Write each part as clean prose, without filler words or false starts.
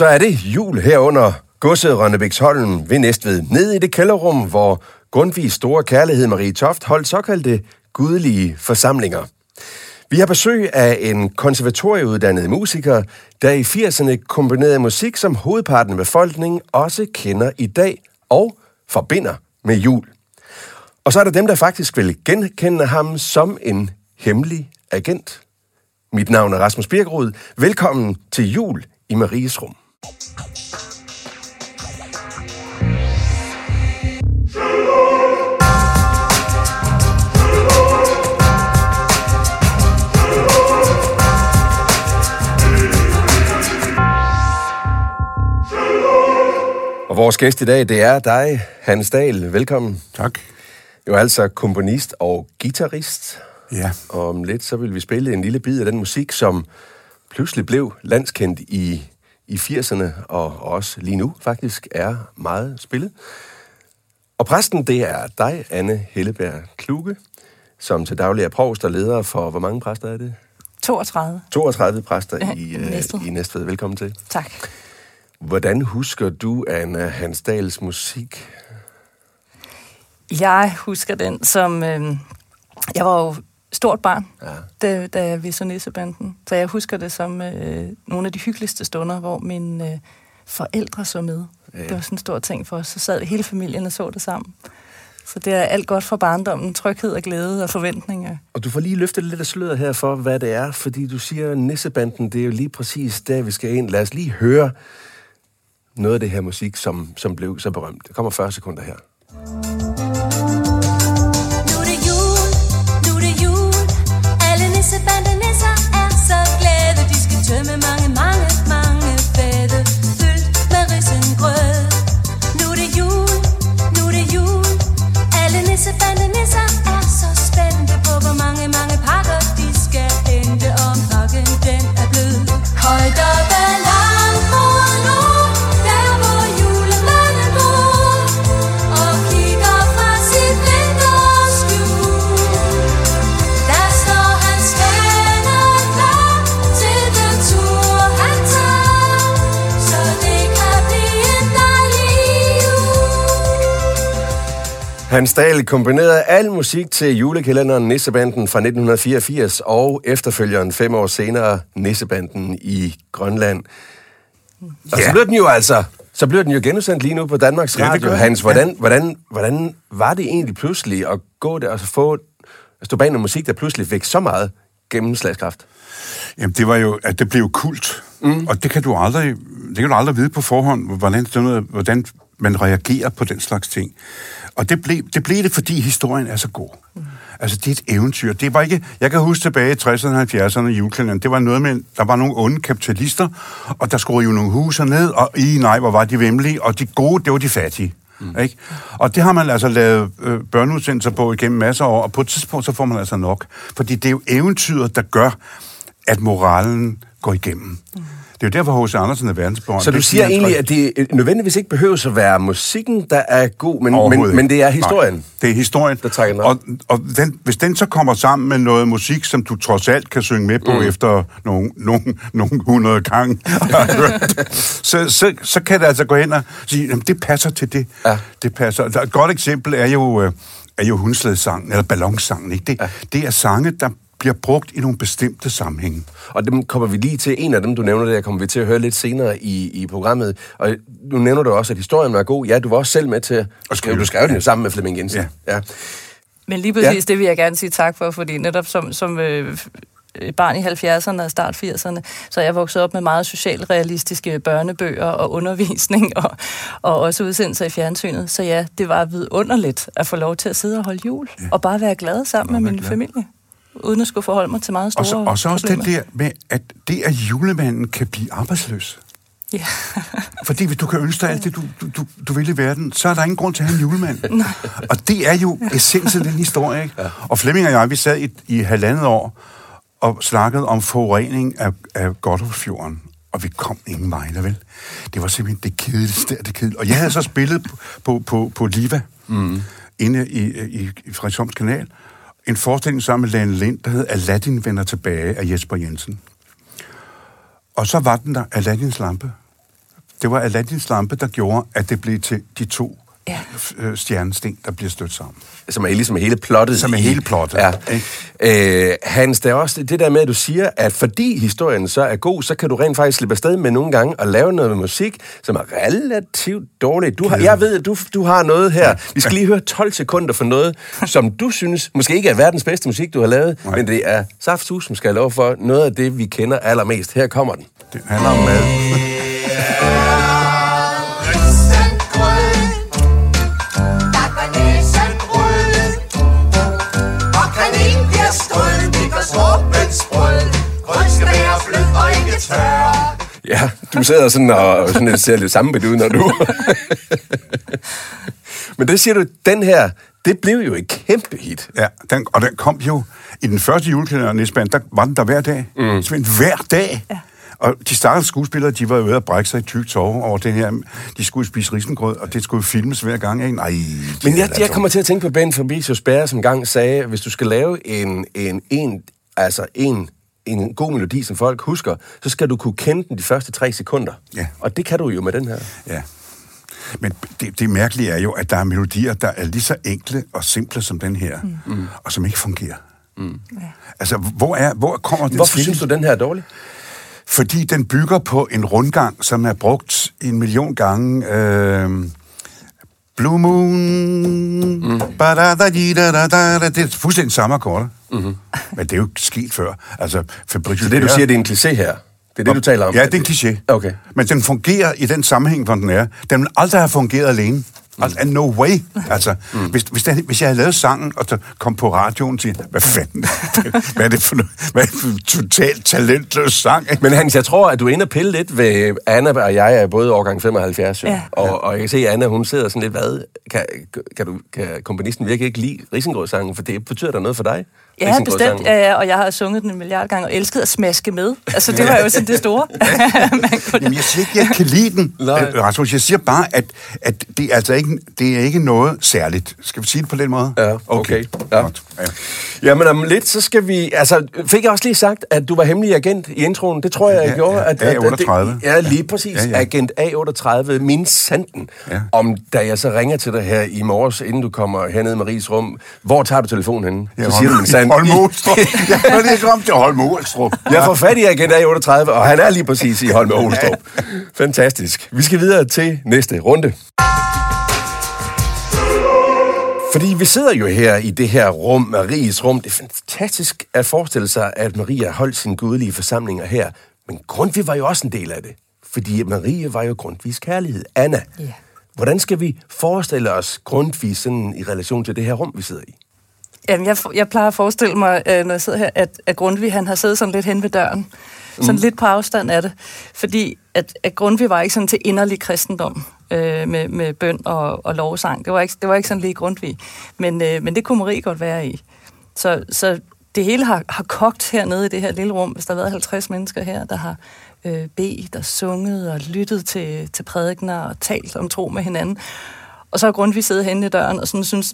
så er det jul her under godset Rønnebæksholm ved Næstved. Ned i det kælderrum, hvor Grundtvigs store kærlighed Marie Toft holdt såkaldte gudelige forsamlinger. Vi har besøg af en konservatorieuddannet musiker, der i 80'erne kombinerede musik, som hovedparten af befolkningen også kender i dag og forbinder med jul. Og så er der dem, der faktisk vil genkende ham som en hemmelig agent. Mit navn er Rasmus Birkerud. Velkommen til Jul i Maries Rum. Og vores gæst i dag, det er dig, Hans Dahl. Velkommen. Tak. Du er altså komponist og guitarist. Ja. Og om lidt, så vil vi spille en lille bid af den musik, som pludselig blev landskendt i 80'erne, og også lige nu faktisk er meget spillet. Og præsten, det er dig, Anne Helleberg Kluge, som til daglig er provst og leder for, hvor mange præster er det? 32. 32 præster i Næstved. Velkommen til. Tak. Hvordan husker du, Anna, Hans Dahls musik? Jeg husker den som... jeg var jo stort barn, da jeg vidste Nissebanden. Så jeg husker det som nogle af de hyggeligste stunder, hvor mine forældre så med. Ja. Det var sådan en stor ting for os. Så sad hele familien og så det sammen. Så det er alt godt fra barndommen. Tryghed og glæde og forventninger. Og du får lige løftet lidt af sløret her for, hvad det er. Fordi du siger, Nissebanden, det er jo lige præcis der, vi skal ind. Lad os lige høre noget af det her musik, som blev så berømt. Der kommer 40 sekunder her. Hans Dahl kombinerede al musik til julekalenderen Nissebanden fra 1984 og efterfølgeren 5 år senere Nissebanden i Grønland. Og så blev den jo genudsendt lige nu på Danmarks Radio. Hans, hvordan var det egentlig pludselig at gå der og få stå bag noget musik, der pludselig fik så meget gennemslagskraft? Jamen det var jo, at det blev kult, og det kan du aldrig vide på forhånd, hvordan man reagerer på den slags ting. Og det blev det, fordi historien er så god. Altså, det er et eventyr. Det var ikke... Jeg kan huske tilbage i 60'erne og 70'erne i julekalenderen. Det var noget med... Der var nogle onde kapitalister, og der skulle jo nogle huse ned, og hvor var de vemmelige, og de gode, det var de fattige. Ikke? Og det har man altså lavet børneudsendelser på igennem masser af år, og på et tidspunkt, så får man altså nok. Fordi det er jo eventyret, der gør, at moralen går igennem. Det er jo derfor, H.C. Andersen er verdensberømt. Så du siger egentlig, at det nødvendigvis ikke behøver at være musikken, der er god, men det er historien? Nej, det er historien. Der trækker den op. Og hvis den så kommer sammen med noget musik, som du trods alt kan synge med på efter nogle 100 gange, så kan det altså gå hen og sige, jamen, det passer til det. Ja. Det passer. Et godt eksempel er jo Hundeslædsangen, eller Ballonsangen. Ikke? Det er sange, der bliver brugt i nogle bestemte sammenhænge. Og dem kommer vi lige til. En af dem, du nævner der, kommer vi til at høre lidt senere i programmet. Og nu nævner du også, at historien var god. Ja, du var også selv med til at skrive. Du skrev den jo sammen med Flemming Jensen. Ja. Ja. Men lige præcis det vil jeg gerne sige tak for, fordi netop som barn i 70'erne og start 80'erne, så jeg voksede op med meget socialrealistiske børnebøger og undervisning, og også udsendelser i fjernsynet. Så ja, det var vidunderligt at få lov til at sidde og holde jul, og bare være glad sammen med min familie. Uden at skulle forholde mig til meget store problemer. Og så også det der med, at det, at julemanden kan blive arbejdsløs. Ja. Yeah. Fordi hvis du kan ønske dig alt det, du vil i verden, så er der ingen grund til at have en julemand. Og det er jo essensen af den historie, ikke? Ja. Og Flemming og jeg, vi sad i halvandet år og snakkede om forurening af Godthåbsfjorden. Og vi kom ingen vegne, vel? Det var simpelthen det kedeligste af det kedelige. Og jeg havde så spillet på Liva, inde i Frederiksholms Kanal, en forestilling sammen med Lanne Lind, der hed Aladdin vender tilbage af Jesper Jensen. Og så var den der Aladdins lampe. Det var Aladdins lampe, der gjorde, at det blev til de to stjernesten, der bliver stødt sammen. Som er ligesom hele plottet. Som er hele plottet. Ja. Hans, det er også det der med, at du siger, at fordi historien så er god, så kan du rent faktisk slippe afsted med nogle gange og lave noget med musik, som er relativt dårligt. Jeg ved, at du har noget her. Vi skal lige høre 12 sekunder for noget, som du synes måske ikke er verdens bedste musik, du har lavet, men det er Saftsus, som skal lov for noget af det, vi kender allermest. Her kommer den. Den handler om mad. Ja, du sidder sådan og sådan ser lidt sammenbidt ud, når du... Men det siger du, den her, det blev jo et kæmpe hit. Ja, den kom jo i den første julekalender af Nissebanden, der var den der hver dag. Hver dag! Ja. Og de stakkels skuespillere, de var jo ude at brække sig i tyk tårer over det her. De skulle spise risengrød, og det skulle filmes hver gang. Nej, men jeg kommer til at tænke på Ben von Bischofsberg, som gang sagde, hvis du skal lave en god melodi, som folk husker, så skal du kunne kende den de første 3 sekunder. Ja. Og det kan du jo med den her. Ja. Men det mærkelige er jo, at der er melodier, der er lige så enkle og simple som den her, og som ikke fungerer. Altså, hvor kommer det? Hvorfor synes du, den her er dårlig? Fordi den bygger på en rundgang, som er brugt 1 million gange. Blue Moon. Det er fuldstændig samme akkord. Men det er jo ikke sket før. Altså, så det, du siger, det er en kliché her? Det er det, du taler om? Ja, det er en kliché. Okay. Men den fungerer i den sammenhæng, hvor den er. Den vil aldrig have fungeret alene. Altså, no way. Altså, hvis jeg havde lavet sangen, og så kom på radioen og siger, hvad fanden, hvad er det for en totalt talentløs sang? Ikke? Men Hans, jeg tror, at du er inde og pille lidt ved, Anna og jeg er både årgang 75, og jeg kan se, at Anna, hun sidder sådan lidt, hvad? Kan komponisten virkelig ikke lide risengrødssangen, for det betyder da noget for dig? Ja, bestemt, og jeg har sunget den 1 milliard gange, og elsket at smaske med. Altså, det var jo sådan det store. Jamen, jeg siger ikke, jeg kan lide den, Rasmus. Jeg siger bare, at det er altså ikke noget særligt. Skal vi sige det på den måde? Ja, okay. Ja. Jamen, om lidt, så skal vi... Altså, fik jeg også lige sagt, at du var hemmelig agent i introen? Det tror jeg, jeg gjorde. Ja, A38. Ja, lige præcis. Ja. Agent A38, min sanden. Ja. Om da jeg så ringer til dig her i morges, inden du kommer hernede i Maries rum, hvor tager du telefonen henne? Så siger du min sand. Holme-Olstrup. Jeg kan lige komme til Holme-Olstrup. Jeg får fat i agent A38, og han er lige præcis i Holme-Olstrup. Fantastisk. Vi skal videre til næste runde. Fordi vi sidder jo her i det her rum, Maries rum. Det er fantastisk at forestille sig, at Maria holdt sine gudelige forsamlinger her. Men Grundtvig var jo også en del af det. Fordi Marie var jo Grundtvigs kærlighed. Anna, hvordan skal vi forestille os Grundtvig sådan i relation til det her rum, vi sidder i? Jamen, jeg plejer at forestille mig, når jeg sidder her, at Grundtvig, han har siddet sådan lidt hen ved døren. Sådan lidt på afstand af det. Fordi at Grundtvig var ikke sådan til inderlig kristendom med bøn og lovsang. Det var ikke sådan lige Grundtvig. Men det kunne Marie godt være i. Så det hele har kogt hernede i det her lille rum. Hvis der har været 50 mennesker her, der har bedt og sunget og lyttet til prædikener og talt om tro med hinanden. Og så har Grundtvig siddet henne i døren og sådan synes...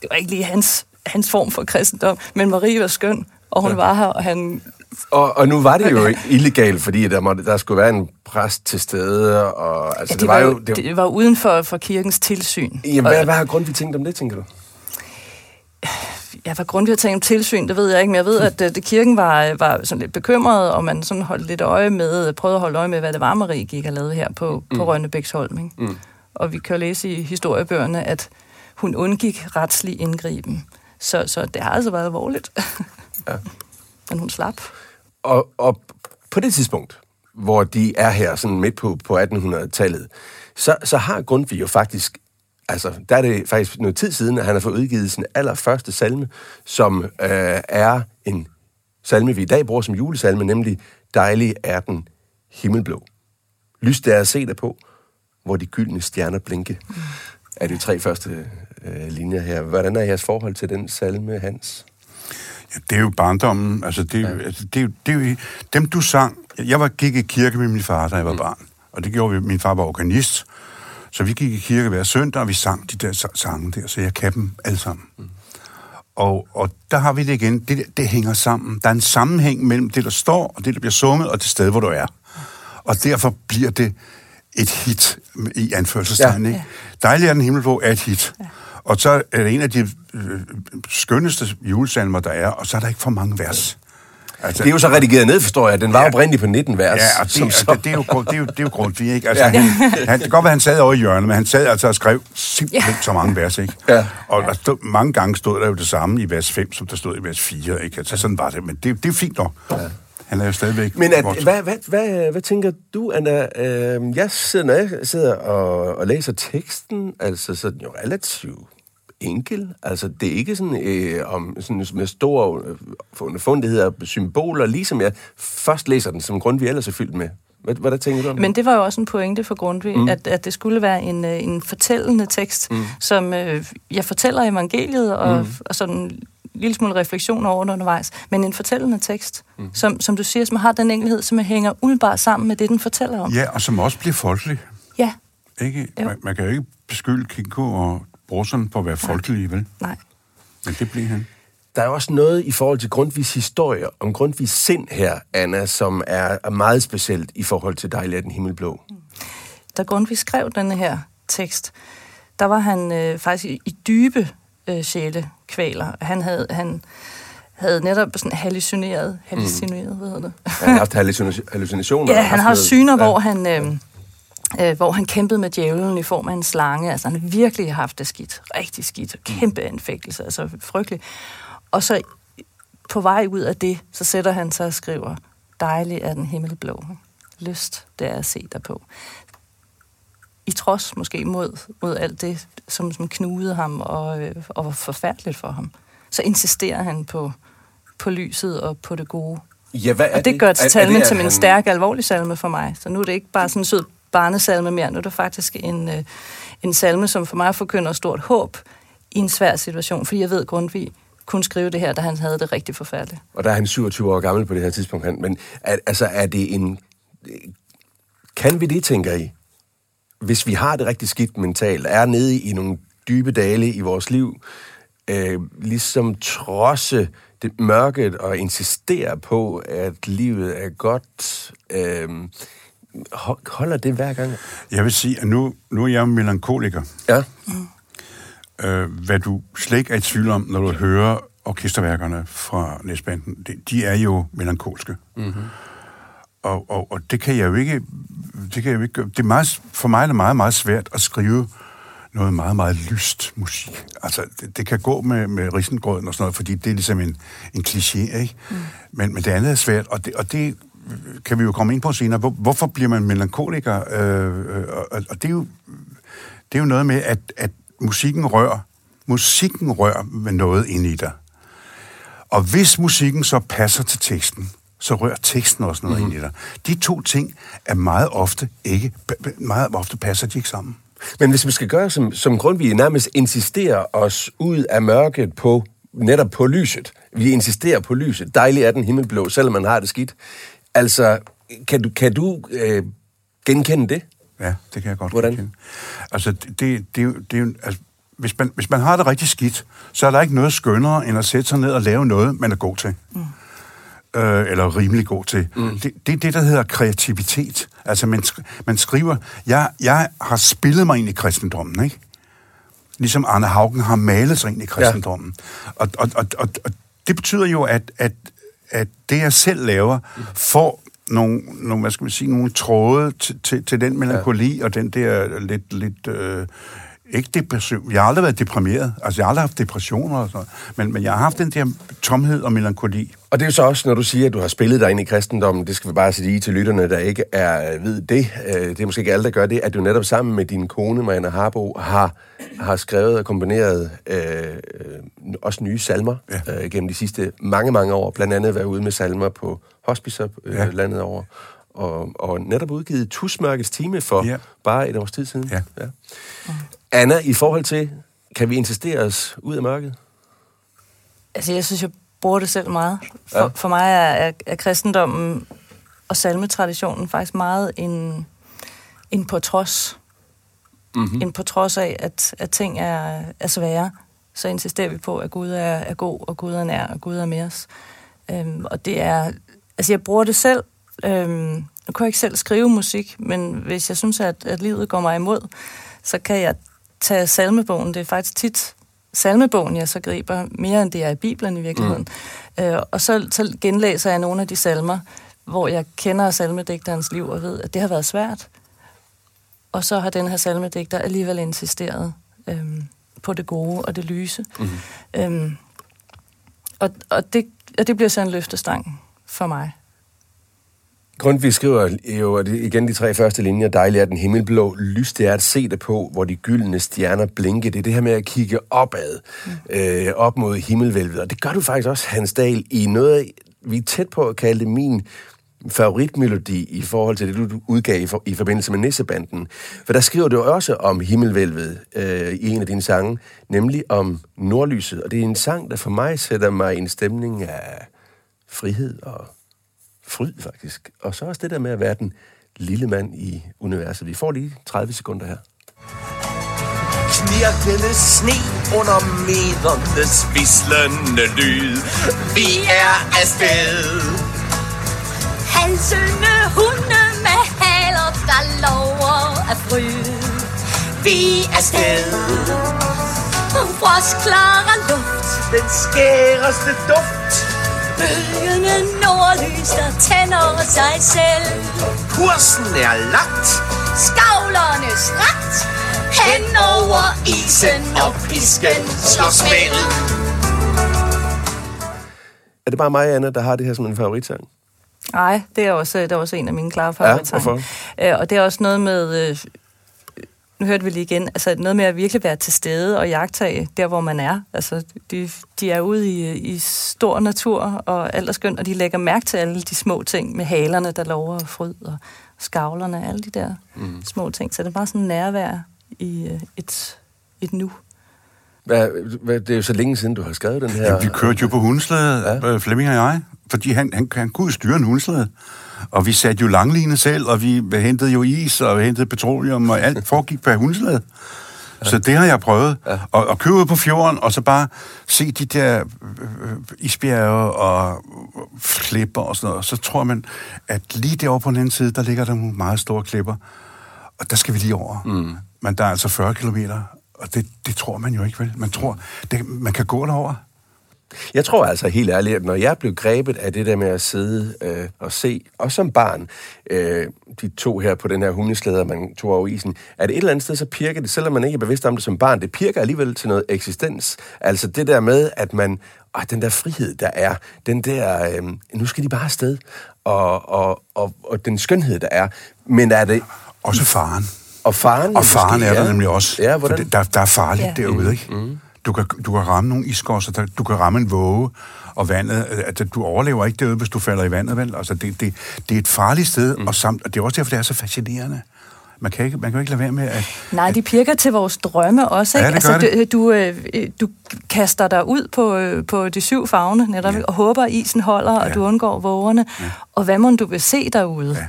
det var ikke lige hans form for kristendom, men Marie var skøn, og hun var her, og han... Og nu var det jo ikke illegalt, fordi der skulle være en præst til stede, og... Altså, det var uden for kirkens tilsyn. Jamen, hvad har Grundtvig tænkt om det, tænker du? Ja, hvad Grundtvig har tænkt om tilsyn, det ved jeg ikke, men jeg ved, at kirken var sådan lidt bekymret, og man sådan holdt lidt øje med, prøvede at holde øje med, hvad det var, Marie gik og lavede her på Rønnebæksholm, ikke? Og vi kan læse i historiebøgerne, at hun undgik retslig indgriben. Så det har altså været alvorligt. Ja. Men hun slap. Og på det tidspunkt, hvor de er her sådan midt på 1800-tallet, så har Grundtvig jo faktisk... Altså, der er det faktisk noget tid siden, at han har fået udgivet sin allerførste salme, som er en salme, vi i dag bruger som julesalme, nemlig Dejlig er den himmelblå. Lyst er at se der på, hvor de gyldne stjerner blinke. Er de 3 første linjer her. Hvordan er jeres forhold til den salme, Hans? Ja, det er jo barndommen. Altså, det er jo dem, du sang. Jeg gik i kirke med min far, da jeg var barn. Og det gjorde vi. Min far var organist. Så vi gik i kirke hver søndag, og vi sang de der sange der. Så jeg kan dem alle sammen. Og der har vi det igen. Det hænger sammen. Der er en sammenhæng mellem det, der står, og det, der bliver sunget, og det sted, hvor du er. Og derfor bliver det et hit i anførselstegn. Ja. Ikke? Dejlig er den himmelblå er et hit. Ja. Og så er det en af de skønneste julesalmer, der er, og så er der ikke for mange vers. Altså, det er jo så redigeret ned, forstår jeg. Den var oprindeligt på 19 vers. Ja, og det er jo Grundtvig, ikke? Altså, ja. Det kan godt være, han sad over i hjørnet, men han sad altså og skrev simpelthen så mange vers, ikke? Ja. Og der stod, mange gange stod der jo det samme i vers 5, som der stod i vers 4, ikke? Altså, sådan var det, men det er fint nok. Ja. Han er jo stadigvæk... Men hvad tænker du, Anna? Jeg sidder og læser teksten, altså sådan jo relativt enkel. Altså, det er ikke sådan, sådan med store fundigheder og symboler, ligesom jeg først læser den, som Grundtvig ellers er fyldt med. Hvad tænker du om det? Men det var jo også en pointe for Grundtvig, at det skulle være en fortællende tekst, som jeg fortæller evangeliet og sådan... lille smule refleksion over det undervejs, men en fortællende tekst, som du siger, som har den enkelhed, som hænger umiddelbart sammen med det, den fortæller om. Ja, og som også bliver folkelig. Ja. Ikke? Man kan jo ikke beskylde Kinko og Brorsen på at være folkelig, vel? Nej. Men det bliver han. Der er også noget i forhold til Grundtvigs historie, om Grundtvigs sind her, Anna, som er meget specielt i forhold til Dejlig er den himmelblå. Da Grundtvig skrev denne her tekst, der var han faktisk i dybe sjælekvaler. Han havde netop sådan hallucineret, hvad hedder det? Han har haft hallucinationer. Ja, han har syner, hvor han kæmpede med djævlen i form af en slange. Altså, han har virkelig haft det skidt. Rigtig skidt. Kæmpe anfægtelse. Altså, frygtelig. Og så på vej ud af det, så sætter han sig og skriver, dejlig er den himmelblå. Lyst, det er at se derpå. I trods måske mod alt det, som knugede ham og var forfærdeligt for ham, så insisterer han på lyset og på det gode. Ja, hvad er og det gør salmen til en stærk, alvorlig salme for mig. Så nu er det ikke bare sådan en sød barnesalme mere, nu er det faktisk en salme, som for mig forkynder stort håb i en svær situation, fordi jeg ved, Grundtvig kunne skrive det her, da han havde det rigtig forfærdeligt. Og der er han 27 år gammel på det her tidspunkt, men er det en... Kan vi det, tænker I? Hvis vi har det rigtig skidt mentalt, er nede i nogle dybe dale i vores liv, ligesom trodse det mørket og insistere på, at livet er godt, holder det hver gang? Jeg vil sige, at nu er jeg melankoliker. Ja. Hvad du slet ikke er i tvivl om, når du hører orkesterværkerne fra Nissebanden, de er jo melankolske. Mm-hmm. Og det kan jeg jo ikke... Det er meget, for mig er det meget, meget svært at skrive noget meget, meget lyst musik. Altså, det kan gå med risengrøden og sådan noget, fordi det er ligesom en kliché, ikke? Mm. Men det andet er svært, og det kan vi jo komme ind på senere. Hvorfor bliver man melankoliker? Og det er jo noget med, at musikken rører med noget inde i dig. Og hvis musikken så passer til teksten, så rører teksten også noget ind i dig. De to ting er meget ofte passer de ikke sammen. Men hvis vi skal gøre, som Grundtvig nærmest insisterer os ud af mørket på, netop på lyset. Vi insisterer på lyset. Dejlig er den himmelblå, selvom man har det skidt. Altså, kan du genkende det? Ja, det kan jeg godt. Hvordan? Genkende. Altså, det er jo... Altså, hvis man har det rigtig skidt, så er der ikke noget skønnere, end at sætte sig ned og lave noget, man er god til. Mm. Eller rimelig god til. Mm. Det er det, der hedder kreativitet. Altså, man skriver... Jeg har spillet mig ind i kristendommen, ikke? Ligesom Arne Haugen har malet sig ind i kristendommen. Ja. Og det betyder jo, at det, jeg selv laver, får nogle tråde til den melankoli, og den der lidt ikke depression. Jeg har aldrig været deprimeret. Altså, jeg har aldrig haft depressioner og sådan. Men jeg har haft den der tomhed og melankoli. Og det er jo så også, når du siger, at du har spillet dig ind i kristendommen, det skal vi bare sige til lytterne, der ikke er ved det. Det er måske ikke alle, der gør det, at du netop sammen med din kone, Marianne Harbo, har skrevet og komponeret også nye salmer gennem de sidste mange, mange år. Blandt andet været ude med salmer på hospicer landet over. Og netop udgivet Tusmørkets time for bare et års tid siden. Ja. Ja. Anna, i forhold til, kan vi insistere os ud af mørket? Altså, jeg synes, jeg bruger det selv meget. For mig er kristendommen og salmetraditionen faktisk meget en på trods. Mm-hmm. En på trods af, at ting er svære, så insisterer vi på, at Gud er god, og Gud er nær, og Gud er med os. Og det er... Altså, jeg bruger det selv Nu kan jeg ikke selv skrive musik, men hvis jeg synes, at livet går mig imod, så kan jeg tage salmebogen. Det er faktisk tit salmebogen, jeg så griber, mere end det er i Bibelen i virkeligheden. Mm. Og så genlæser jeg nogle af de salmer, hvor jeg kender salmedigterens liv og ved, at det har været svært. Og så har den her salmedigter alligevel insisteret på det gode og det lyse. Mm. Og det bliver så en løftestang for mig. Grundtvig skriver jo igen de tre første linjer, dejlig er den himmelblå, lys det er at se det på, hvor de gyldne stjerner blinker. Det er det her med at kigge opad, op mod himmelvælvet. Og det gør du faktisk også, Hans Dahl, i noget, vi er tæt på at kalde det min favoritmelodi i forhold til det, du udgav i forbindelse med Nissebanden. For der skriver du også om himmelvælvet i en af dine sange, nemlig om nordlyset. Og det er en sang, der for mig sætter mig i en stemning af frihed og fryd, faktisk. Og så også det der med at være den lille mand i universet. Vi får lige 30 sekunder her. Knirkende sne under medernes vislende lyd. Vi er afsted. Halsende hunde med haler, der lover af fryd. Vi er afsted. Vores klare luft, den skæreste duft. Bølgende nordlys, der tænder sig selv. Kursen er lagt. Skavlerne strakt. Hen over isen, og pisken slår smæld. Er det bare mig, Anna, der har det her som en favoritsang? Nej, det er også en af mine klare favoritsange. Ja, og det er også noget med... Nu hørte vi lige igen, altså noget med at virkelig være til stede og jagtage der, hvor man er. Altså, de er ude i stor natur og alt er skønt, og de lægger mærke til alle de små ting med halerne, der lover fryd og skavlerne, alle de der små ting. Så det er bare sådan nærvær i et nu. Det er jo så længe siden, du har skrevet den her... Jamen, vi kørte jo på hundeslæde, ja. Flemming og jeg, fordi han kunne styre en hundeslæde. Og vi satte jo langline selv, og vi hentede jo is, og vi hentede petroleum, og alt foregik på hundeslæde. Ja. Så det har jeg prøvet. Ja. Og køre ud på fjorden, og så bare se de der isbjerge og klipper og sådan noget. Så tror man, at lige derovre på den anden side, der ligger der nogle meget store klipper. Og der skal vi lige over. Mm. Men der er altså 40 kilometer, og det tror man jo ikke, vel? Man tror, man kan gå derover. Jeg tror altså helt ærligt, at når jeg blev grebet af det der med at sidde og se, også som barn, de to her på den her hundeslæder, man tog over isen, at et eller andet sted, så pirker det, selvom man ikke er bevidst om det som barn, det pirker alligevel til noget eksistens. Altså det der med, at man, den der frihed, der er, den der, nu skal de bare afsted, og den skønhed, der er, men er det... Også faren. Og faren er der nemlig også. Ja, for der er farligt derude, ikke? Mm. Du kan ramme nogle iskosser, du kan ramme en våge, og vandet, du overlever ikke derude, hvis du falder i vandet, vel? Altså, det er et farligt sted, og det er også derfor, det er så fascinerende. Man kan jo ikke lade være med at... Nej, de pirker til vores drømme også, ikke? Ja, det. Du kaster dig ud på de 7 favne, netop, og håber, isen holder, og du undgår vågerne. Ja. Og hvad må du vil se derude? Ja.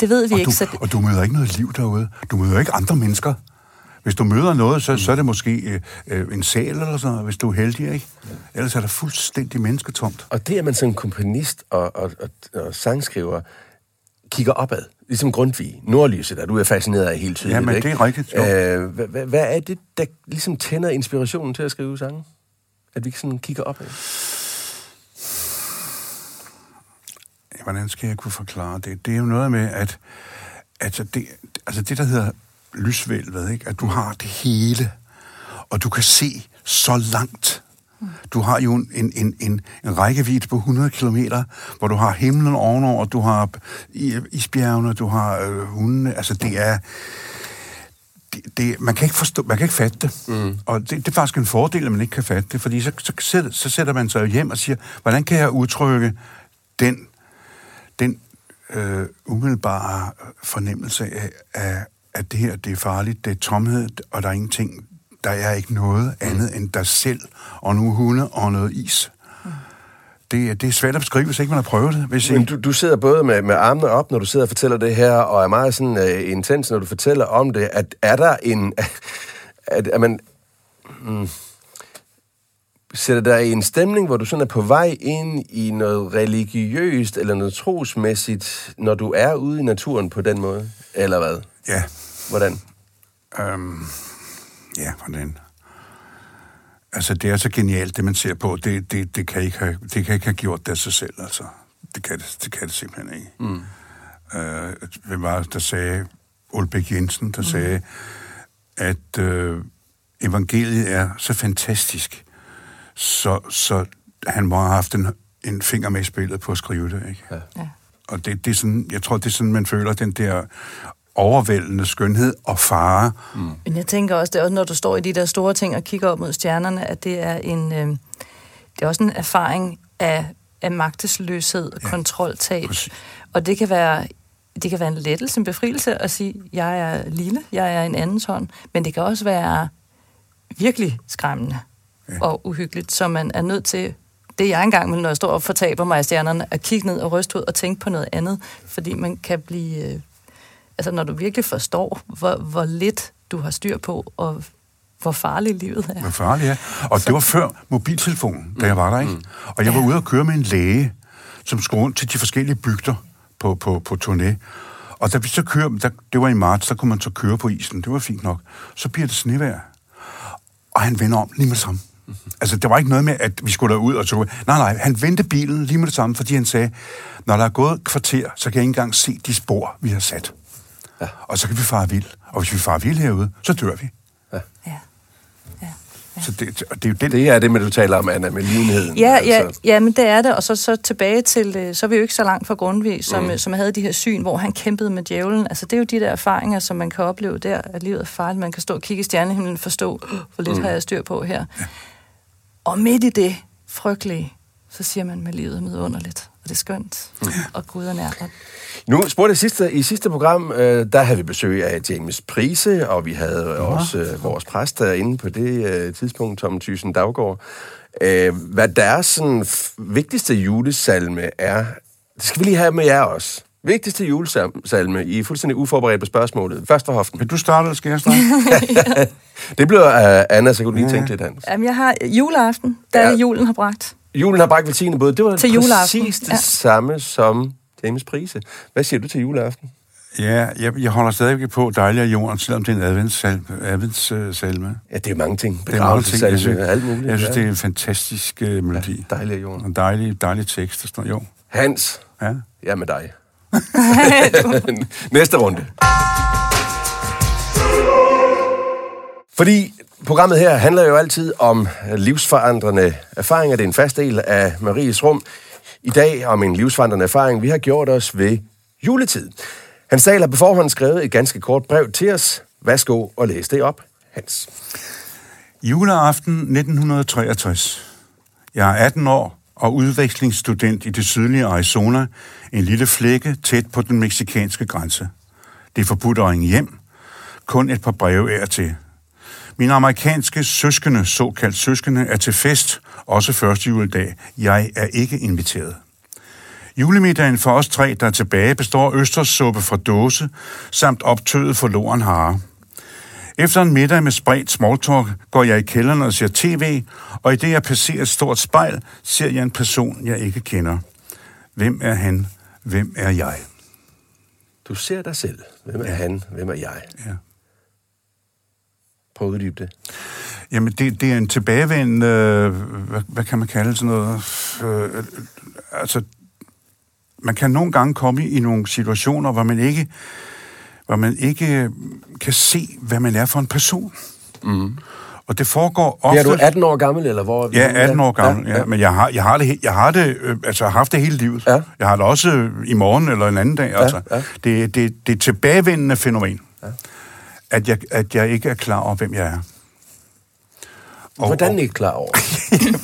Det ved vi og ikke. Og du møder ikke noget liv derude. Du møder ikke andre mennesker. Hvis du møder noget, så er det måske en sæl eller sådan noget, hvis du er heldig, ikke? Ellers er der fuldstændig mennesketomt. Og det, at man som komponist og sangskriver kigger opad, ligesom Grundtvig, nordlyset, der du er fascineret af hele tiden. Ja, men det er rigtigt. Hvad er det, der ligesom tænder inspirationen til at skrive sange? At vi sådan kigger opad? Hvordan skal jeg kunne forklare det? Det er jo noget med, at det, der hedder lysvælvet, ikke? At du har det hele, og du kan se så langt. Du har jo en rækkevidde på 100 kilometer, hvor du har himlen ovenover, du har isbjergene, du har hundene. Altså, det er... man kan ikke forstå, man kan ikke fatte det. Mm. Og det er faktisk en fordel, at man ikke kan fatte det, fordi så sætter man sig hjem og siger, hvordan kan jeg udtrykke den umiddelbare fornemmelse af, at det her, det er farligt, det er tomhed, og der er ingenting, der er ikke noget andet end dig selv, og nu hunde og noget is. Mm. Det er svært at beskrive, hvis ikke man har prøvet det. Men du sidder både med armene op, når du sidder og fortæller det her, og er meget sådan intens, når du fortæller om det, at er der en... at man... sætter dig i en stemning, hvor du sådan er på vej ind i noget religiøst eller noget trosmæssigt, når du er ude i naturen på den måde, eller hvad? Ja. Hvordan? Hvordan? Altså, det er så genialt, det man ser på. Det kan ikke have gjort det af sig selv, altså. Det kan det simpelthen ikke. Mm. Hvem var det, der sagde, Ulbæk Jensen, der sagde, at evangeliet er så fantastisk, så han må have haft en finger med i spillet på at skrive det, ikke? Ja. Og det er sådan, jeg tror, det er sådan, man føler den der overvældende skønhed og fare. Mm. Men jeg tænker også, det er også, når du står i de der store ting og kigger op mod stjernerne, at det er det er også en erfaring af magtesløshed og kontroltab. Præcis. Og det kan være en lettelse, en befrielse at sige, jeg er lille, jeg er en andens hånd, men det kan også være virkelig skræmmende og uhyggeligt, så man er nødt til, det jeg engang ville, når jeg står og fortaber mig i stjernerne, at kigge ned og ryste ud og tænke på noget andet, fordi man kan blive... Altså, når du virkelig forstår, hvor lidt du har styr på, og hvor farligt livet er. Hvor farligt, ja. Og så... det var før mobiltelefonen, da jeg var der, ikke? Og jeg var ude og køre med en læge, som skulle rundt til de forskellige bygder på turné. Og da vi så kører, det var i marts, så kunne man så køre på isen. Det var fint nok. Så bliver det snevejr. Og han vender om lige med det samme. Altså, der var ikke noget med, at vi skulle derud og så... Nej, han vendte bilen lige med det samme, fordi han sagde, når der er gået et kvarter, så kan jeg ikke engang se de spor, vi har sat. Ja. Og så kan vi fare vild. Og hvis vi farer vild herude, så dør vi. Ja. Ja. Ja. Ja. Så det er jo den... Det er det, med du taler om, Anna, med lignheden. Ja, altså. Ja, men det er det. Og så tilbage til... Så er vi jo ikke så langt fra Grundtvig, som havde de her syn, hvor han kæmpede med djævlen. Altså, det er jo de der erfaringer, som man kan opleve der, at livet er farligt. Man kan stå og kigge i stjernehimlen og forstå, hvor lidt har jeg styr på her. Ja. Og midt i det frygtelige, så siger man, med livet er midunderligt. Og det er skønt. Ja. Og guderne er der. Nu spurgte i sidste program, der havde vi besøg af James Price, og vi havde også vores præst derinde på det tidspunkt, Tom Thysen Daggård. Hvad deres sådan, vigtigste julesalme er, det skal vi lige have med jer også. Vigtigste julesalme. I er fuldstændig uforberedt på spørgsmålet. Først for hoften. Vil du starte, eller skal jeg starte? Det bliver Anna, så kan du lige tænke lidt, Hans. Jamen, jeg har juleaften, der julen har bragt. Julen har bragt ved 10. bud. Det var til præcis det samme som James Price. Hvad siger du til juleaften? Ja, jeg holder stadigvæk på Dejlig er jorden, selvom det er en adventssalme. Ja, det er mange ting. Begravelsesalme, alt muligt. Jeg synes, det er en fantastisk melodi. Ja, Dejlig er jorden. En dejlig tekst, der står jo. Hans, jeg er med dig. Næste runde. Fordi programmet her handler jo altid om livsforandrende erfaringer. Det er en fast del af Maries rum. I dag om en livsforandrende erfaring, vi har gjort os ved juletid. Hans Dahl har på forhånd skrevet et ganske kort brev til os. Værsgo og læs det op, Hans. Juleaften 1963. Jeg er 18 år og udvekslingsstudent i det sydlige Arizona, en lille flække tæt på den meksikanske grænse. Det er forbudt at ringe hjem. Kun et par breve er til. Mine amerikanske søskende, såkaldt søskende, er til fest, også første juledag. Jeg er ikke inviteret. Julemiddagen for os tre, der er tilbage, består østerssuppe fra dåse, samt optøet forloren hare. Efter en middag med spredt smalltalk går jeg i kælderen og ser tv, og i det jeg passerer et stort spejl, ser jeg en person, jeg ikke kender. Hvem er han? Hvem er jeg? Du ser dig selv. Hvem er han? Hvem er jeg? Ja. Prøv at uddybe det. Jamen, det er en tilbagevendende... hvad kan man kalde sådan noget? Altså, man kan nogle gange komme i nogle situationer, hvor man ikke... hvor man ikke kan se, hvad man er for en person. Mm. Og det foregår ofte... Er du 18 år gammel, eller hvor... Ja, 18 år gammel, ja. Men jeg har haft det hele livet. Ja. Jeg har det også i morgen eller en anden dag. Ja, altså. Ja. Det er et tilbagevendende fænomen, at jeg ikke er klar over, hvem jeg er. Og, hvordan ikke klar over?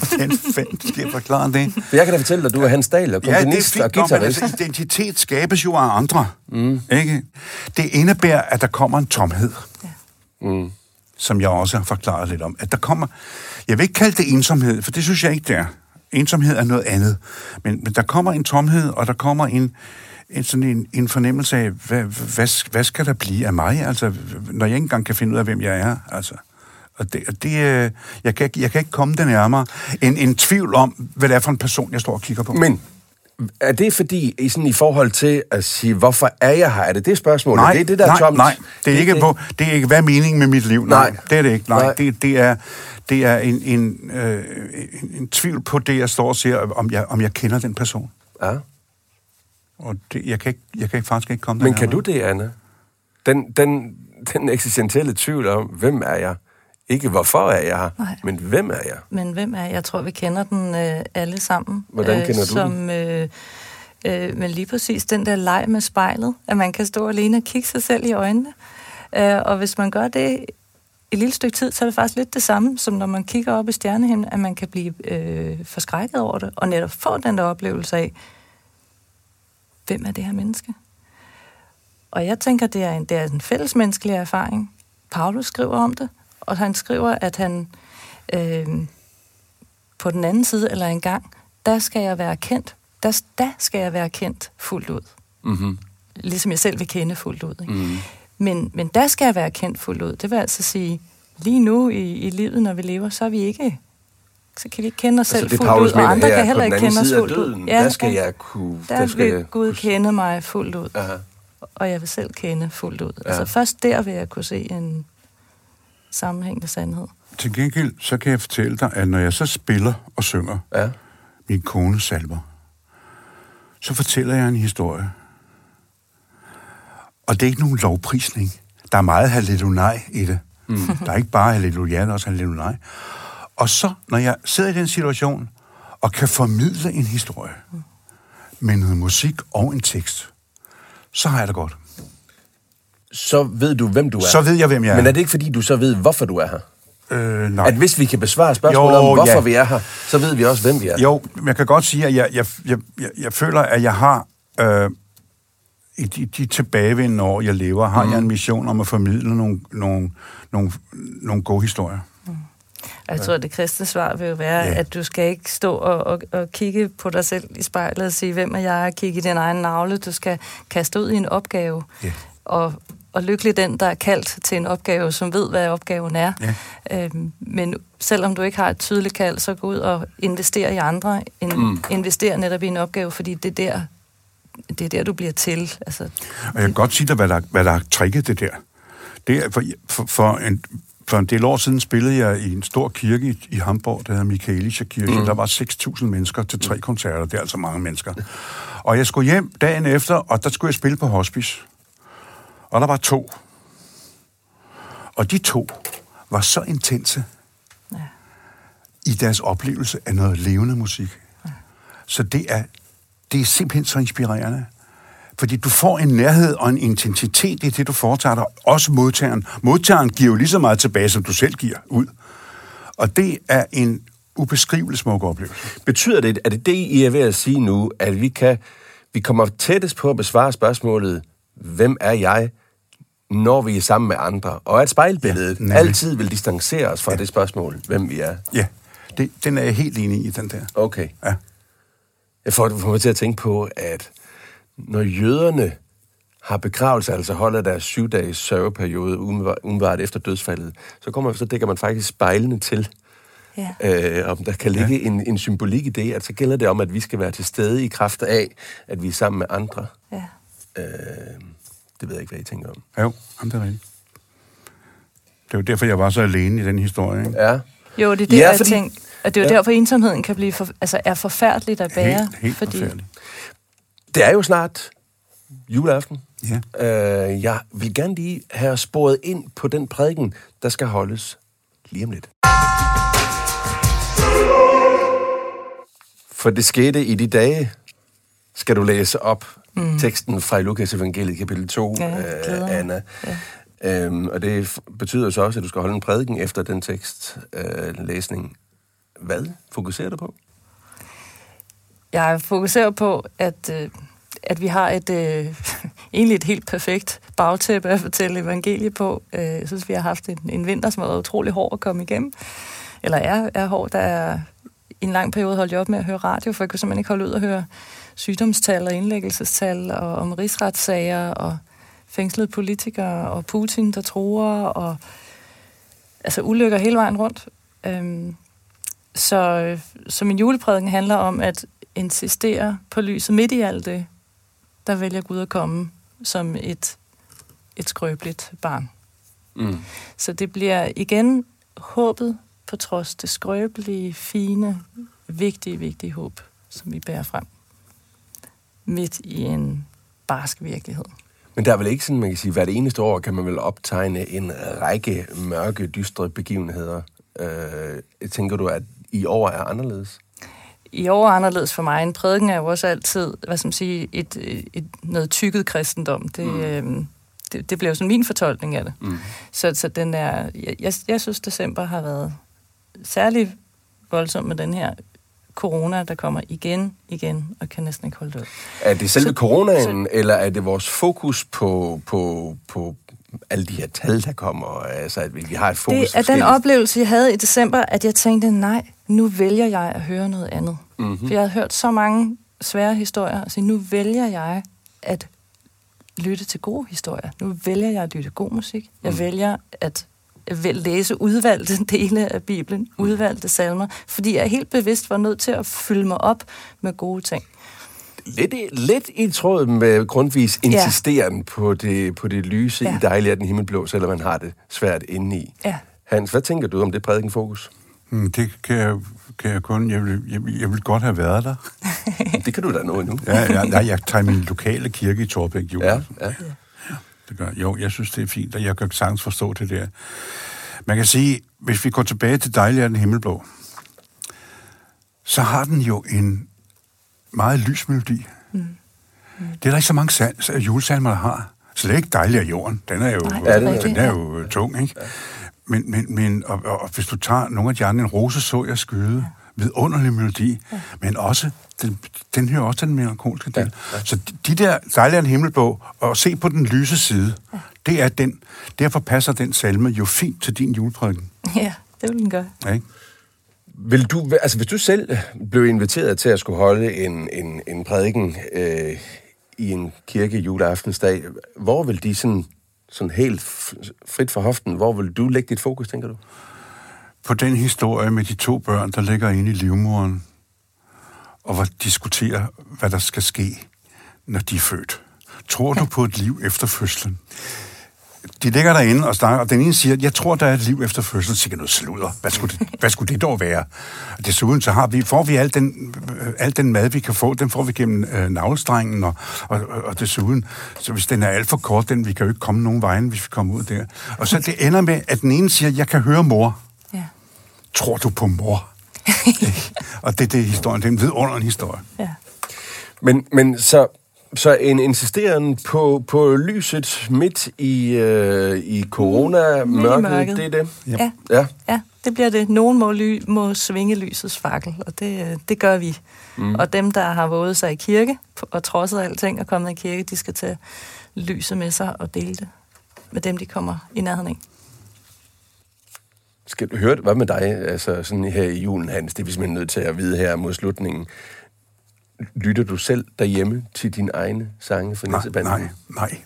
Hvordan fanden skal jeg forklare det? For jeg kan da fortælle dig, at du er Hans Dahl og komponist og guitarist. Altså, identitet skabes jo af andre. Mm. Ikke? Det indebærer, at der kommer en tomhed. Ja. Mm. Som jeg også har forklaret lidt om. At der kommer... Jeg vil ikke kalde det ensomhed, for det synes jeg ikke, det er. Ensomhed er noget andet. Men der kommer en tomhed, og der kommer en fornemmelse af, hvad skal der blive af mig? Altså, når jeg ikke engang kan finde ud af, hvem jeg er, altså... Og det jeg kan ikke komme det nærmere en tvivl om, hvad det er for en person, jeg står og kigger på. Men er det fordi, sådan i forhold til at sige, hvorfor er jeg her? Er det spørgsmålet? Nej, det er det, der er tomt. Nej, det er ikke, hvad er meningen med mit liv? Nej, det er det ikke. Nej. Det er en tvivl på det, jeg står og siger, om jeg kender den person. Ja. Og det, jeg kan faktisk ikke komme der. Men kan du det, Anne? Den eksistentielle tvivl om, hvem er jeg? Ikke hvorfor er jeg her, men hvem er jeg? Men hvem er jeg? Jeg tror, vi kender den alle sammen. Hvordan kender du den? Men lige præcis den der leg med spejlet, at man kan stå alene og kigge sig selv i øjnene. Og hvis man gør det et lille stykke tid, så er det faktisk lidt det samme, som når man kigger op i stjernehimlen, at man kan blive forskrækket over det, og netop få den der oplevelse af, hvem er det her menneske? Og jeg tænker, det er en fællesmenneskelig erfaring. Paulus skriver om det. Og han skriver, at han på den anden side eller engang, der skal jeg være kendt. Der skal jeg være kendt fuldt ud. Mm-hmm. Ligesom jeg selv vil kende fuldt ud. Ikke? Mm-hmm. Men der skal jeg være kendt fuldt ud. Det vil altså sige, lige nu i livet, når vi lever, så er vi ikke... Så kan vi ikke kende os selv fuldt ud, og andre kan heller ikke kende os fuldt ud. Ja, der skal jeg kunne... Der vil Gud kende mig fuldt ud. Aha. Og jeg vil selv kende fuldt ud. Ja. Altså først der vil jeg kunne se en... sammenhængende sandhed. Til gengæld, så kan jeg fortælle dig, at når jeg så spiller og synger min kones salmer, så fortæller jeg en historie. Og det er ikke nogen lovprisning. Der er meget halleluja i det. Mm. Der er ikke bare halleluja, der er også halleluja. Og så, når jeg sidder i den situation, og kan formidle en historie, med noget musik og en tekst, så har jeg det godt. Så ved du, hvem du er. Så ved jeg, hvem jeg er. Men er det ikke, fordi du så ved, hvorfor du er her? Nej. At hvis vi kan besvare spørgsmålet om, hvorfor vi er her, så ved vi også, hvem vi er. Jo, men jeg kan godt sige, at jeg føler, at jeg har... I de tilbagevendende år, jeg lever, har jeg en mission om at formidle nogle gode historier. Mm. Jeg tror, at det kristne svar vil jo være, at du skal ikke stå og kigge på dig selv i spejlet og sige, hvem er jeg, og kigge i din egen navle. Du skal kaste ud i en opgave. Yeah. Og lykkelig den, der er kaldt til en opgave, som ved, hvad opgaven er. Ja. Men selvom du ikke har et tydeligt kald, så gå ud og investere i andre. Investere netop i en opgave, fordi det er der du bliver til. Altså, og jeg kan godt sige dig, hvad der har tricket det der. Det er for en del år siden spillede jeg i en stor kirke i Hamburg, der hedder Michaeliskirche. Der var 6.000 mennesker til 3 koncerter. Det er altså mange mennesker. Og jeg skulle hjem dagen efter, og der skulle jeg spille på hospice. Og der var 2. Og de 2 var så intense i deres oplevelse af noget levende musik. Ja. Så det er simpelthen så inspirerende. Fordi du får en nærhed og en intensitet i det, du foretager dig. Også modtageren. Modtageren giver jo lige så meget tilbage, som du selv giver ud. Og det er en ubeskrivelig smuk oplevelse. Betyder det, at det, I er ved at sige nu, at vi kommer tættest på at besvare spørgsmålet, hvem er jeg, når vi er sammen med andre? Og at spejlbilledet altid vil distancere os fra det spørgsmål, hvem vi er. Ja, den er jeg helt enig i, den der. Okay. Ja. Jeg får mig til at tænke på, at når jøderne har begravelse, altså holder deres 7-dages sørgeperiode umiddelbart efter dødsfaldet, så dækker man faktisk spejlene til, om der kan ligge en symbolik i det, at så gælder det om, at vi skal være til stede i kraft af, at vi er sammen med andre. Ja. Det ved jeg ikke, hvad I tænker om. Jo, det er rigtigt. Det var derfor, jeg var så alene i den historie, ikke? Ja. Jo, det er det, jeg tænkte. Og det er jo derfor, ensomheden kan blive er forfærdeligt at bære. Helt forfærdeligt. Det er jo snart juleaften. Ja. Jeg vil gerne lige have sporet ind på den prædiken, der skal holdes lige om lidt. For det skete i de dage, skal du læse op teksten fra Lukas evangeliet kapitel 2, Anna. Ja. Og det betyder så også, at du skal holde en prædiken efter den tekstlæsning. Hvad fokuserer du på? Jeg fokuserer på, at vi har et helt perfekt bagtæppe at fortælle evangeliet på. Jeg synes, vi har haft en vinter, som har været utrolig hård at komme igennem. Eller er hård, der er... I en lang periode holdt jeg op med at høre radio, for jeg kunne simpelthen ikke holde ud at høre sygdomstal og indlæggelsestal, og om rigsretssager, og fængslede politikere, og Putin, der truer, og altså ulykker hele vejen rundt. Så min juleprædiken handler om at insistere på lyset midt i alt det, der vælger Gud at komme som et skrøbeligt barn. Mm. Så det bliver igen håbet på trods det skrøbelige, fine, vigtige håb, som vi bærer frem midt i en barsk virkelighed. Men der er vel ikke sådan, man kan sige, hvert eneste år kan man vel optegne en række mørke, dystre begivenheder. Tænker du, at i år er anderledes? I år er anderledes for mig. En prædiken er jo også altid, hvad skal man sige, noget tykket kristendom. Det bliver jo sådan min fortolkning af det. Mm. Så den er, jeg synes, december har været særlig voldsom med den her corona, der kommer igen, og kan næsten ikke holde det ud. Er det selve coronaen, eller er det vores fokus på alle de her tal, der kommer? Altså, at vi har et fokus. Det er den oplevelse, jeg havde i december, at jeg tænkte, nej, nu vælger jeg at høre noget andet. Mm-hmm. For jeg havde hørt så mange svære historier, og så nu vælger jeg at lytte til gode historier. Nu vælger jeg at lytte god musik. Jeg vælger at læse udvalgte dele af Bibelen, udvalgte salmer, fordi jeg helt bevidst var nødt til at fylde mig op med gode ting. Lidt i tråd med Grundtvigs insisteren på det lyse i Dejlig er den himmelblå, selvom man har det svært indeni. Ja. Hans, hvad tænker du om det prædikenfokus? Det kan jeg kun. Jeg vil godt have været der. Det kan du da nå endnu. Jeg tager min lokale kirke i Torbæk, Julen. Ja. Det gør. Jo, jeg synes, det er fint, og jeg kan sagtens forstå det der. Man kan sige, hvis vi går tilbage til Dejlig er den himmelblå, så har den jo en meget lys melodi. Det er der ikke så mange julesalmer, der har. Så det er ikke Dejlig er jorden. Den er jo, den er jo tung, ikke? Ja. Men hvis du tager nogle af de andre, En rose så jeg skyde, vidunderlig melodi, men også den hører også den melankolske del. Ja. Så de der Dejlig er den himmelblå, og se på den lyse side, det er den. Derfor passer den salme jo fint til din juleprædiken. Ja, det vil den gøre. Ja, hvis du selv blev inviteret til at skulle holde en prædiken i en kirke juleaftensdag, hvor vil de sådan helt frit fra hoften, hvor vil du lægge dit fokus, tænker du? På den historie med de to børn, der ligger inde i livmoderen, og hvor diskuterer, hvad der skal ske, når de er født. Tror du på et liv efter fødslen? De ligger derinde og snakker, og den ene siger, jeg tror, der er et liv efter fødslen. Så siger noget sludder. Hvad skulle det dog være? Og desuden så får vi al den mad, vi kan få, den får vi gennem navlestrengen, og desuden, så hvis den er alt for kort, vi kan jo ikke komme nogen vejen, hvis vi kommer ud der. Og så det ender med, at den ene siger, jeg kan høre mor. Tror du på mor? Og det er historien. Det er en vidunderlig historie. Ja. Men så en insisteren på lyset midt i corona-mørket, det er det? Ja, det bliver det. Nogen må svinge lysets fakkel, og det gør vi. Mm. Og dem, der har våget sig i kirke, og trodset alting og kommet i kirke, de skal tage lyset med sig og dele det med dem, de kommer i nærheden af. Skal du høre det? Hvad med dig? Altså sådan her i julen, Hans, det er vi simpelthen nødt til at vide her mod slutningen. Lytter du selv derhjemme til dine egne sange fra Nissebanden? Nej.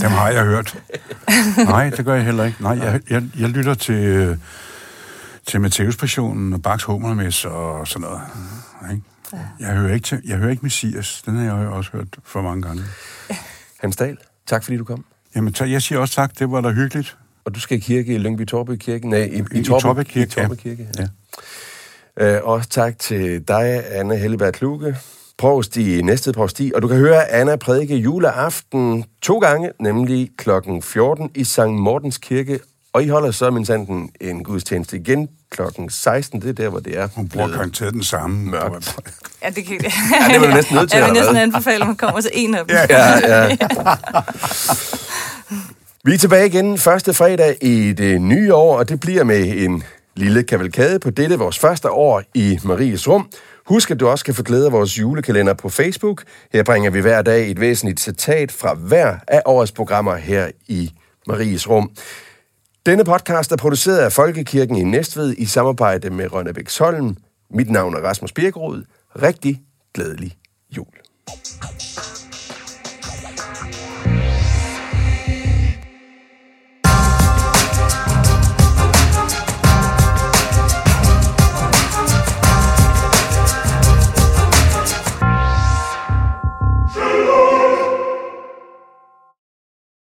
Dem har jeg hørt. Nej, det gør jeg heller ikke. Nej, jeg lytter til Matthæuspassionen og Bachs Hummermess og sådan noget. Ikke? Jeg hører ikke Messias. Den har jeg også hørt for mange gange. Hans Dahl, tak fordi du kom. Jamen, jeg siger også tak. Det var da hyggeligt. Og du skal i kirke i Lyngby-Torbæk Kirke? Nej, i Torbæk Kirke. Ja. Også tak til dig, Anne Helleberg Kluge, provst i Næstved Provsti. Og du kan høre Anna prædike juleaften 2 gange, nemlig kl. 14 i Sankt Mortens Kirke. Og I holder så minsanden en gudstjeneste igen kl. 16. Det er der, hvor det er. Hun bruger garanteret den samme mørkt. Ja, det kan det. Ja, det var næsten nødt til at have. Jeg vil næsten anbefale, at man kommer til en af dem. Ja. Vi er tilbage igen første fredag i det nye år, og det bliver med en lille kavalkade på dette, vores første år i Maries Rum. Husk, at du også kan få glæde af vores julekalender på Facebook. Her bringer vi hver dag et væsentligt citat fra hver af årets programmer her i Maries Rum. Denne podcast er produceret af Folkekirken i Næstved i samarbejde med Rønnebæksholm. Mit navn er Rasmus Birkerud. Rigtig glædelig jul.